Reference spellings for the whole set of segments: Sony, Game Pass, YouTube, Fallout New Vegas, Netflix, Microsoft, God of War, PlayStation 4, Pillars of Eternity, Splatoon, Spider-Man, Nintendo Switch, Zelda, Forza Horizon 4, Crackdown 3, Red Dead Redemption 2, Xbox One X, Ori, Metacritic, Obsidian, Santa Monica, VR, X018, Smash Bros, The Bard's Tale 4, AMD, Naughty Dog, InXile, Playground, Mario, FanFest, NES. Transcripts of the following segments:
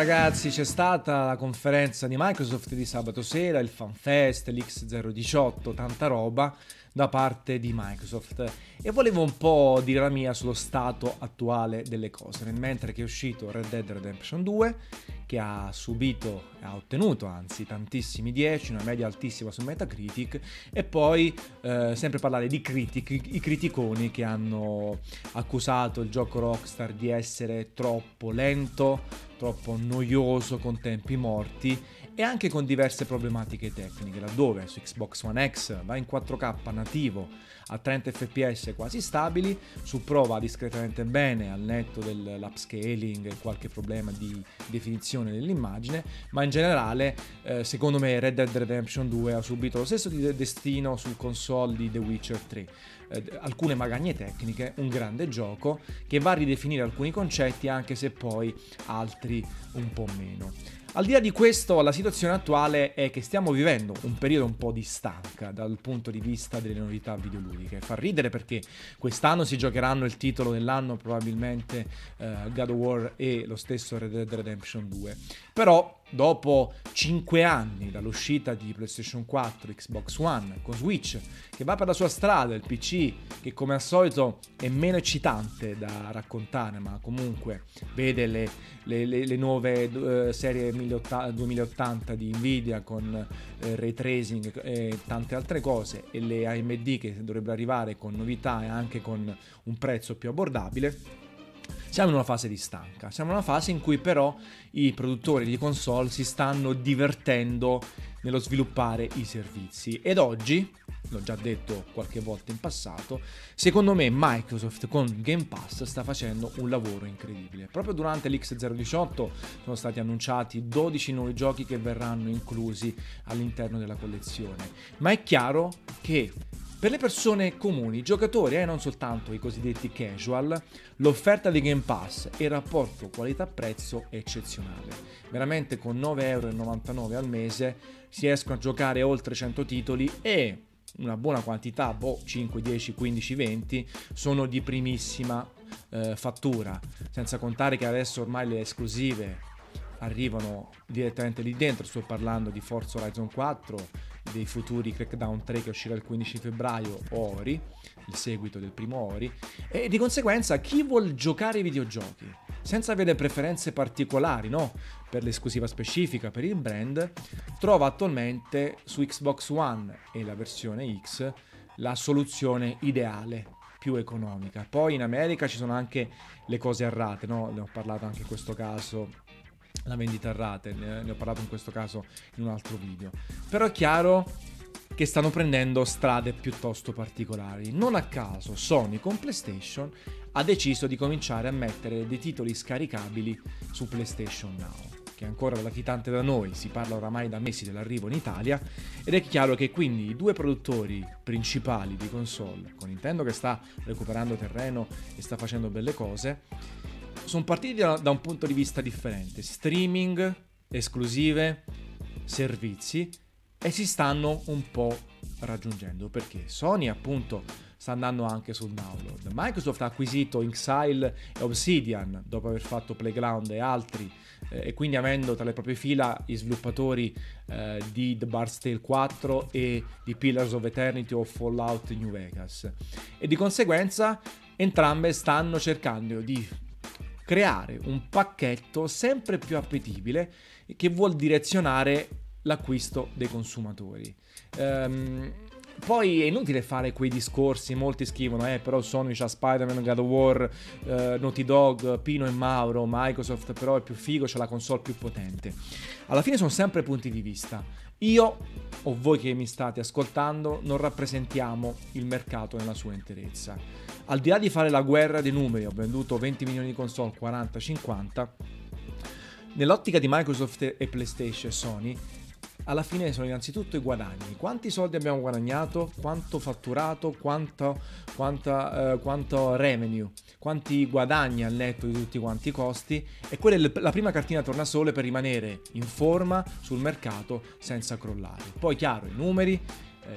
ragazzi, c'è stata la conferenza di Microsoft di sabato sera, il FanFest, l'X018, tanta roba da parte di Microsoft, e volevo un po' dire la mia sullo stato attuale delle cose, nel mentre che è uscito Red Dead Redemption 2, che ha ottenuto tantissimi 10, una media altissima su Metacritic, e poi sempre parlare di i criticoni che hanno accusato il gioco Rockstar di essere troppo lento, troppo noioso, con tempi morti e anche con diverse problematiche tecniche, laddove su Xbox One X va in 4K nativo a 30 fps quasi stabili, su Pro va discretamente bene al netto dell'upscaling e qualche problema di definizione dell'immagine, ma in generale secondo me Red Dead Redemption 2 ha subito lo stesso destino sul console di The Witcher 3, alcune magagne tecniche, un grande gioco che va a ridefinire alcuni concetti anche se poi altri un po' meno. Al di là di questo, la situazione attuale è che stiamo vivendo un periodo un po' di stanca dal punto di vista delle novità videoludiche. Fa ridere perché quest'anno si giocheranno il titolo dell'anno, probabilmente God of War e lo stesso Red Dead Redemption 2. Però dopo 5 anni dall'uscita di PlayStation 4, Xbox One con Switch, che va per la sua strada, il PC che come al solito è meno eccitante da raccontare, ma comunque vede le nuove serie 2080 di Nvidia con ray tracing e tante altre cose, e le AMD che dovrebbero arrivare con novità e anche con un prezzo più abbordabile. Siamo in una fase di stanca, siamo in una fase in cui però i produttori di console si stanno divertendo nello sviluppare i servizi, ed oggi, l'ho già detto qualche volta in passato, secondo me Microsoft con Game Pass sta facendo un lavoro incredibile. Proprio durante l'X018 sono stati annunciati 12 nuovi giochi che verranno inclusi all'interno della collezione, ma è chiaro che per le persone comuni, i giocatori e non soltanto i cosiddetti casual, l'offerta di Game Pass e il rapporto qualità-prezzo è eccezionale. Veramente con 9,99€ al mese si escono a giocare oltre 100 titoli e una buona quantità, 5, 10, 15, 20, sono di primissima fattura. Senza contare che adesso ormai le esclusive arrivano direttamente lì dentro, sto parlando di Forza Horizon 4, dei futuri Crackdown 3 che uscirà il 15 febbraio, Ori, il seguito del primo Ori, e di conseguenza chi vuol giocare ai videogiochi senza avere preferenze particolari, no? Per l'esclusiva specifica, per il brand, trova attualmente su Xbox One e la versione X la soluzione ideale, più economica. Poi in America ci sono anche le cose a rate, no? Ne ho parlato anche in questo caso, la vendita a rate, ne ho parlato in questo caso in un altro video, però è chiaro che stanno prendendo strade piuttosto particolari. Non a caso Sony con PlayStation ha deciso di cominciare a mettere dei titoli scaricabili su PlayStation Now, che è ancora latitante da noi, si parla oramai da mesi dell'arrivo in Italia, ed è chiaro che quindi i due produttori principali di console, con Nintendo che sta recuperando terreno e sta facendo belle cose, sono partiti da un punto di vista differente: streaming, esclusive, servizi, e si stanno un po' raggiungendo, perché Sony appunto sta andando anche sul download, Microsoft ha acquisito InXile e Obsidian dopo aver fatto Playground e altri, e quindi avendo tra le proprie fila i sviluppatori di The Bard's Tale 4 e di Pillars of Eternity o Fallout New Vegas, e di conseguenza entrambe stanno cercando di creare un pacchetto sempre più appetibile che vuol direzionare l'acquisto dei consumatori. Poi è inutile fare quei discorsi, molti scrivono però Sony c'ha Spider-Man, God of War, Naughty Dog, Pino e Mauro, Microsoft però è più figo, c'ha la console più potente. Alla fine sono sempre punti di vista. Io o voi che mi state ascoltando non rappresentiamo il mercato nella sua interezza. Al di là di fare la guerra dei numeri, ho venduto 20 milioni di console, 40, 50, nell'ottica di Microsoft e PlayStation e Sony alla fine sono innanzitutto i guadagni, quanti soldi abbiamo guadagnato, quanto fatturato, quanto revenue, quanti guadagni al netto di tutti quanti i costi, e quella è la prima cartina tornasole per rimanere in forma sul mercato senza crollare. Poi chiaro, i numeri,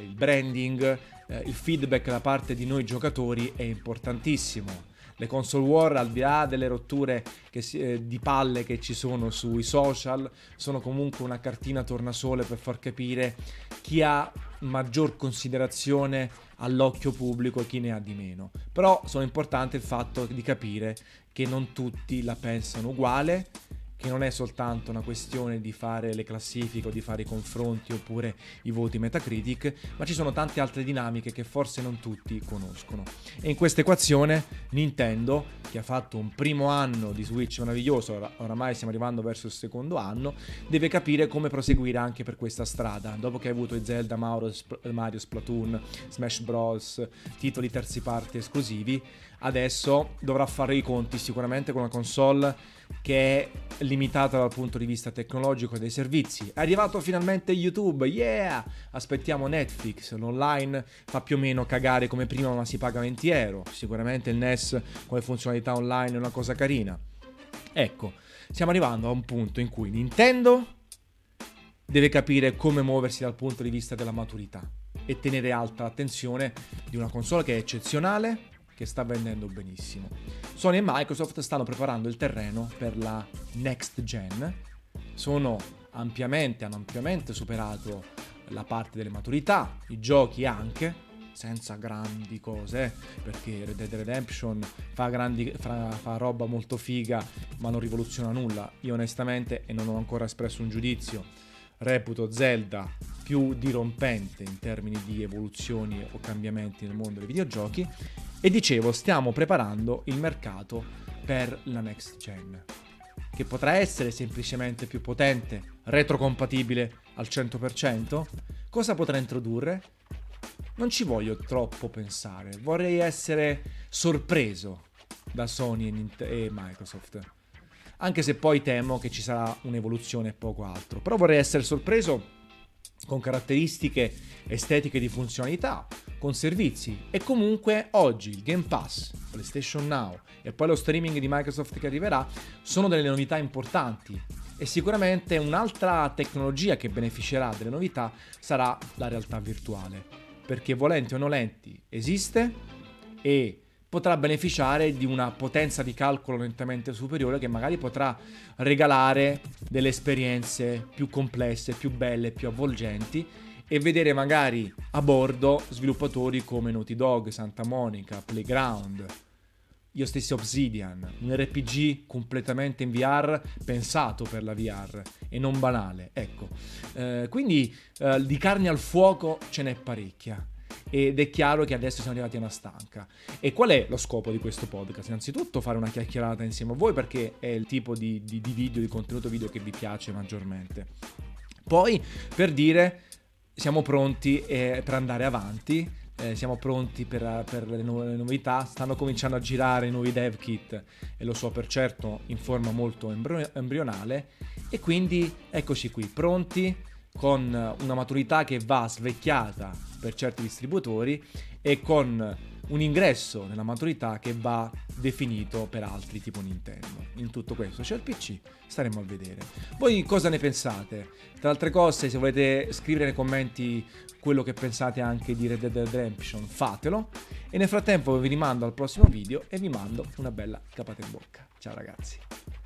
il branding, il feedback da parte di noi giocatori è importantissimo. le console war, al di là delle rotture che di palle che ci sono sui social, sono comunque una cartina tornasole per far capire chi ha maggior considerazione all'occhio pubblico e chi ne ha di meno. Però sono importante il fatto di capire che non tutti la pensano uguale, che non è soltanto una questione di fare le classifiche o di fare i confronti oppure i voti Metacritic, ma ci sono tante altre dinamiche che forse non tutti conoscono. E in questa equazione Nintendo, che ha fatto un primo anno di Switch meraviglioso, oramai stiamo arrivando verso il secondo anno, deve capire come proseguire anche per questa strada. Dopo che hai avuto i Zelda, Mario, Splatoon, Smash Bros, titoli terzi parti esclusivi, adesso dovrà fare i conti sicuramente con una console che è limitata dal punto di vista tecnologico e dei servizi. È arrivato finalmente YouTube, yeah! Aspettiamo Netflix, l'online fa più o meno cagare come prima, ma si paga 20 euro. Sicuramente il NES come funzionalità online è una cosa carina. Ecco, stiamo arrivando a un punto in cui Nintendo deve capire come muoversi dal punto di vista della maturità e tenere alta l'attenzione di una console che è eccezionale, che sta vendendo benissimo. Sony e Microsoft stanno preparando il terreno per la next gen, hanno ampiamente superato la parte delle maturità, i giochi anche, senza grandi cose, perché Red Dead Redemption fa roba molto figa ma non rivoluziona nulla. Io onestamente, e non ho ancora espresso un giudizio, reputo Zelda più dirompente in termini di evoluzioni o cambiamenti nel mondo dei videogiochi. E dicevo, stiamo preparando il mercato per la next gen, che potrà essere semplicemente più potente, retrocompatibile al 100%. Cosa potrà introdurre? Non ci voglio troppo pensare, vorrei essere sorpreso da Sony e Microsoft, anche se poi temo che ci sarà un'evoluzione e poco altro. Però vorrei essere sorpreso con caratteristiche estetiche di funzionalità, con servizi. E comunque oggi il Game Pass, PlayStation Now e poi lo streaming di Microsoft che arriverà sono delle novità importanti, e sicuramente un'altra tecnologia che beneficerà delle novità sarà la realtà virtuale, perché volenti o nolenti esiste e potrà beneficiare di una potenza di calcolo lentamente superiore, che magari potrà regalare delle esperienze più complesse, più belle, più avvolgenti, e vedere magari a bordo sviluppatori come Naughty Dog, Santa Monica, Playground, io stesso Obsidian, un RPG completamente in VR, pensato per la VR e non banale. Ecco, quindi di carne al fuoco ce n'è parecchia. Ed è chiaro che adesso siamo arrivati a una stanca. E qual è lo scopo di questo podcast? Innanzitutto fare una chiacchierata insieme a voi, perché è il tipo di video, di contenuto video che vi piace maggiormente. Poi per dire, siamo pronti per andare avanti, siamo pronti per le novità. Stanno cominciando a girare i nuovi dev kit, e lo so per certo in forma molto embrionale. E quindi eccoci qui, pronti, con una maturità che va svecchiata per certi distributori e con un ingresso nella maturità che va definito per altri, tipo Nintendo. In tutto questo c'è il PC, staremo a vedere. Voi cosa ne pensate? Tra altre cose, se volete scrivere nei commenti quello che pensate anche di Red Dead Redemption, fatelo. E nel frattempo vi rimando al prossimo video e vi mando una bella capata in bocca. Ciao ragazzi.